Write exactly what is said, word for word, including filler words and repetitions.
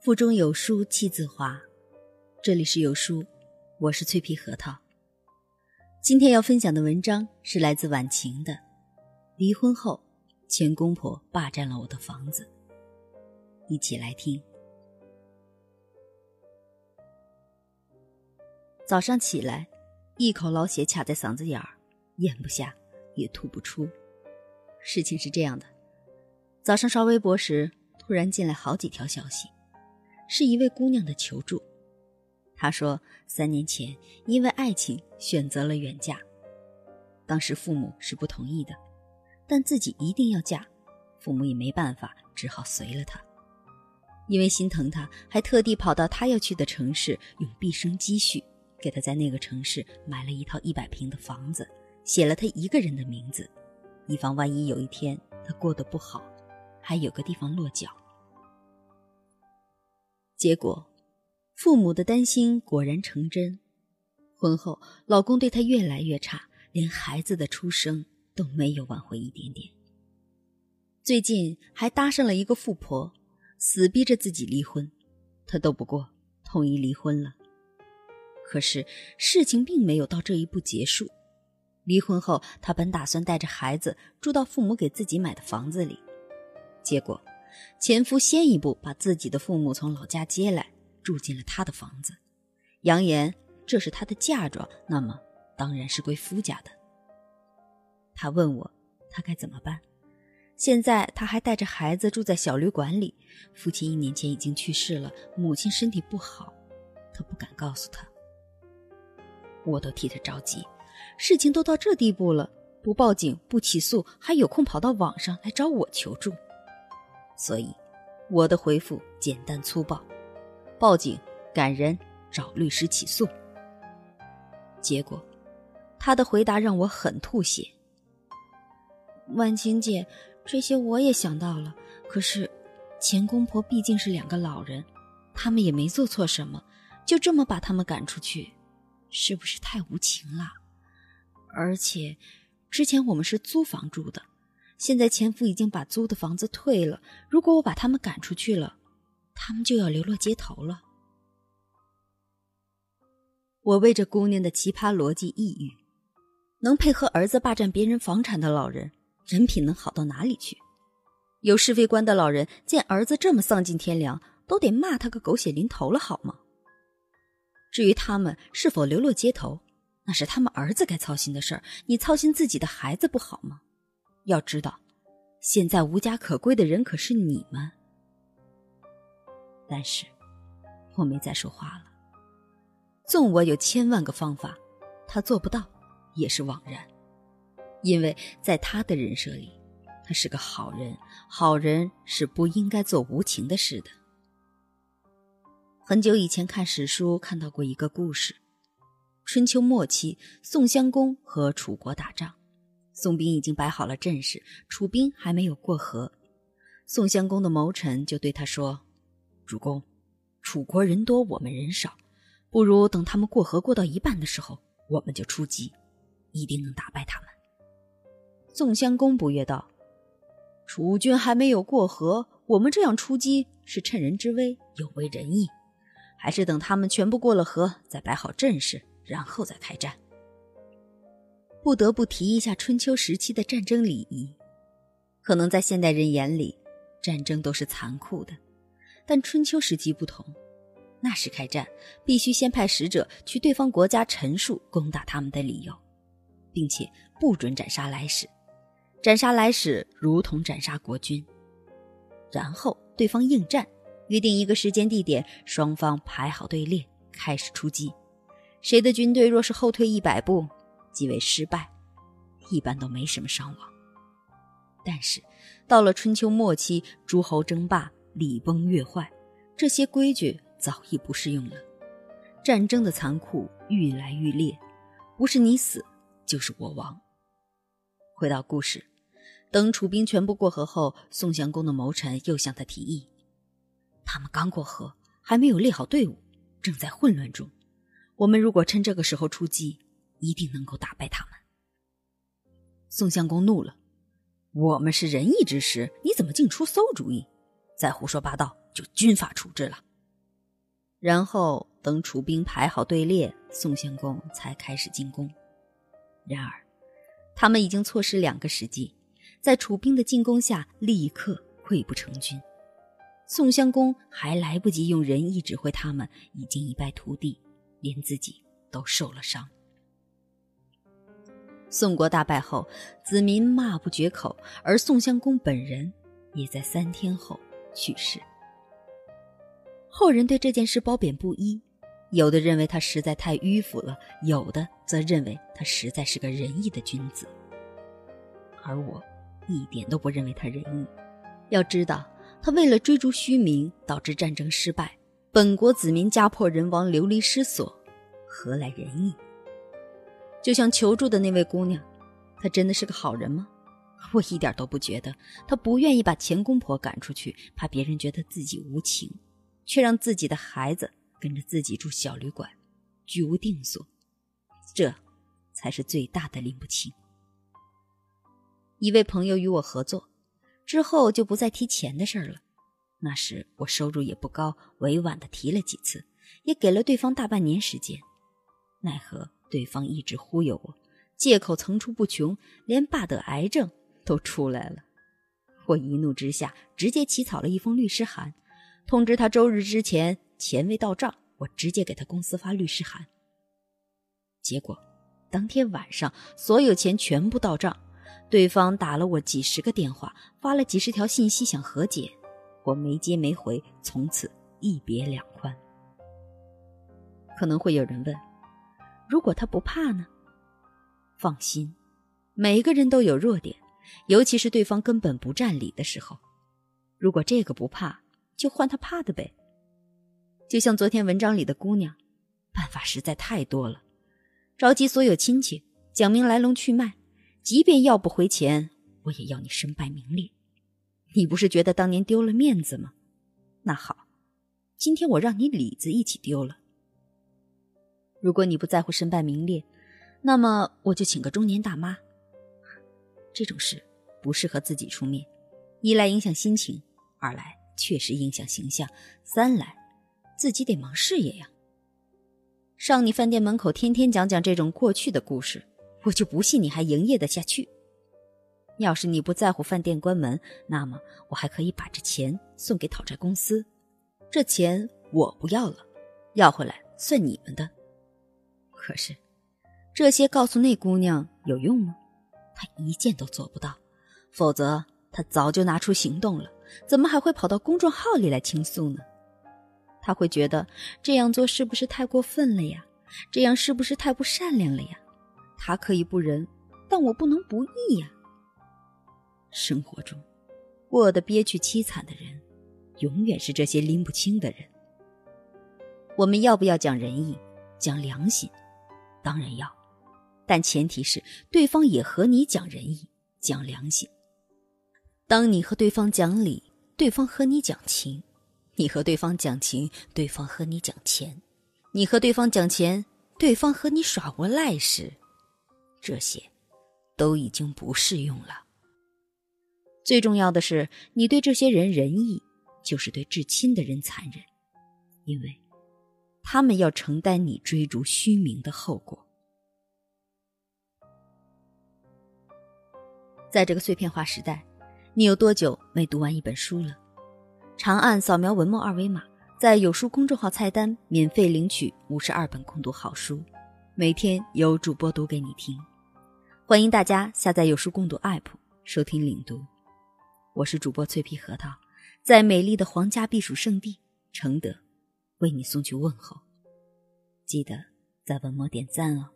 腹中有书气自华，这里是有书，我是脆皮核桃。今天要分享的文章是来自婉晴的《离婚后前公婆霸占了我的房子》，一起来听。早上起来，一口老血卡在嗓子眼儿，咽不下也吐不出。事情是这样的，早上刷微博时，突然进来好几条消息，是一位姑娘的求助。她说三年前因为爱情选择了远嫁，当时父母是不同意的，但自己一定要嫁，父母也没办法，只好随了她。因为心疼她，还特地跑到她要去的城市，用毕生积蓄给她在那个城市买了一套一百平的房子，写了她一个人的名字，以防万一有一天她过得不好，还有个地方落脚。结果父母的担心果然成真，婚后老公对她越来越差，连孩子的出生都没有挽回一点点。最近还搭上了一个富婆，死逼着自己离婚，她斗不过，同意离婚了。可是事情并没有到这一步结束，离婚后她本打算带着孩子住到父母给自己买的房子里，结果前夫先一步把自己的父母从老家接来，住进了他的房子，扬言这是他的嫁妆，那么当然是归夫家的。他问我他该怎么办，现在他还带着孩子住在小旅馆里，父亲一年前已经去世了，母亲身体不好，他不敢告诉他。我都替他着急，事情都到这地步了，不报警不起诉，还有空跑到网上来找我求助。所以我的回复简单粗暴，报警赶人，找律师起诉。结果他的回答让我很吐血。婉晴姐，这些我也想到了，可是前公婆毕竟是两个老人，他们也没做错什么，就这么把他们赶出去，是不是太无情了？而且之前我们是租房住的，现在前夫已经把租的房子退了，如果我把他们赶出去了，他们就要流落街头了。我为这姑娘的奇葩逻辑抑郁，能配合儿子霸占别人房产的老人，人品能好到哪里去？有是非观的老人见儿子这么丧尽天良，都得骂他个狗血淋头了好吗？至于他们是否流落街头，那是他们儿子该操心的事儿，你操心自己的孩子不好吗？要知道，现在无家可归的人可是你们。但是，我没再说话了。纵我有千万个方法，他做不到，也是枉然。因为在他的人设里，他是个好人，好人是不应该做无情的事的。很久以前看史书，看到过一个故事。春秋末期，宋襄公和楚国打仗。宋兵已经摆好了阵势，楚兵还没有过河。宋襄公的谋臣就对他说：主公，楚国人多，我们人少，不如等他们过河过到一半的时候，我们就出击，一定能打败他们。宋襄公不悦道：楚军还没有过河，我们这样出击是趁人之危，有违仁义，还是等他们全部过了河，再摆好阵势，然后再开战。不得不提一下春秋时期的战争礼仪，可能在现代人眼里，战争都是残酷的，但春秋时期不同，那时开战必须先派使者去对方国家陈述攻打他们的理由，并且不准斩杀来使，斩杀来使如同斩杀国君。然后对方应战，约定一个时间地点，双方排好队列，开始出击。谁的军队若是后退一百步，即为失败，一般都没什么伤亡。但是到了春秋末期，诸侯争霸，礼崩乐坏，这些规矩早已不适用了。战争的残酷愈来愈烈，不是你死就是我亡。回到故事，等楚兵全部过河后，宋襄公的谋臣又向他提议：他们刚过河，还没有列好队伍，正在混乱中，我们如果趁这个时候出击，一定能够打败他们。宋襄公怒了：我们是仁义之师，你怎么竟出馊主意？再胡说八道就军法处置了。然后等楚兵排好队列，宋襄公才开始进攻。然而他们已经错失两个时机，在楚兵的进攻下立刻溃不成军。宋襄公还来不及用仁义指挥他们，已经一败涂地，连自己都受了伤。宋国大败后，子民骂不绝口，而宋襄公本人也在三天后去世。后人对这件事褒贬不一，有的认为他实在太迂腐了，有的则认为他实在是个仁义的君子。而我一点都不认为他仁义。要知道，他为了追逐虚名，导致战争失败，本国子民家破人亡，流离失所，何来仁义？就像求助的那位姑娘，她真的是个好人吗？我一点都不觉得。她不愿意把前公婆赶出去，怕别人觉得自己无情，却让自己的孩子跟着自己住小旅馆，居无定所，这才是最大的拎不清。一位朋友与我合作之后，就不再提钱的事儿了。那时我收入也不高，委婉地提了几次，也给了对方大半年时间。奈何对方一直忽悠我，借口层出不穷，连爸得癌症都出来了。我一怒之下，直接起草了一封律师函，通知他周日之前钱未到账，我直接给他公司发律师函。结果，当天晚上所有钱全部到账。对方打了我几十个电话，发了几十条信息想和解，我没接没回，从此一别两宽。可能会有人问，如果他不怕呢？放心，每个人都有弱点，尤其是对方根本不占理的时候。如果这个不怕，就换他怕的呗。就像昨天文章里的姑娘，办法实在太多了，召集所有亲戚，讲明来龙去脉，即便要不回钱，我也要你身败名裂。你不是觉得当年丢了面子吗？那好，今天我让你里子一起丢了。如果你不在乎身败名裂，那么我就请个中年大妈。这种事不适合自己出面，一来影响心情，二来确实影响形象，三来自己得忙事业呀。上你饭店门口天天讲讲这种过去的故事，我就不信你还营业得下去。要是你不在乎饭店关门，那么我还可以把这钱送给讨债公司。这钱我不要了，要回来算你们的。可是这些告诉那姑娘有用吗？她一件都做不到，否则她早就拿出行动了，怎么还会跑到公众号里来倾诉呢？她会觉得这样做是不是太过分了呀？这样是不是太不善良了呀？他可以不仁，但我不能不义呀。生活中过得憋屈凄惨的人，永远是这些拎不清的人。我们要不要讲仁义，讲良心？当然要，但前提是对方也和你讲仁义，讲良心。当你和对方讲理，对方和你讲情；你和对方讲情，对方和你讲钱；你和对方讲钱，对方和你耍无赖时，这些都已经不适用了。最重要的是，你对这些人仁义，就是对至亲的人残忍，因为他们要承担你追逐虚名的后果。在这个碎片化时代，你有多久没读完一本书了？长按扫描文末二维码，在有书公众号菜单免费领取五十二本共读好书，每天有主播读给你听。欢迎大家下载有书共读 A P P 收听领读。我是主播脆皮核桃，在美丽的皇家避暑圣地承德为你送去问候。记得在文末点赞哦。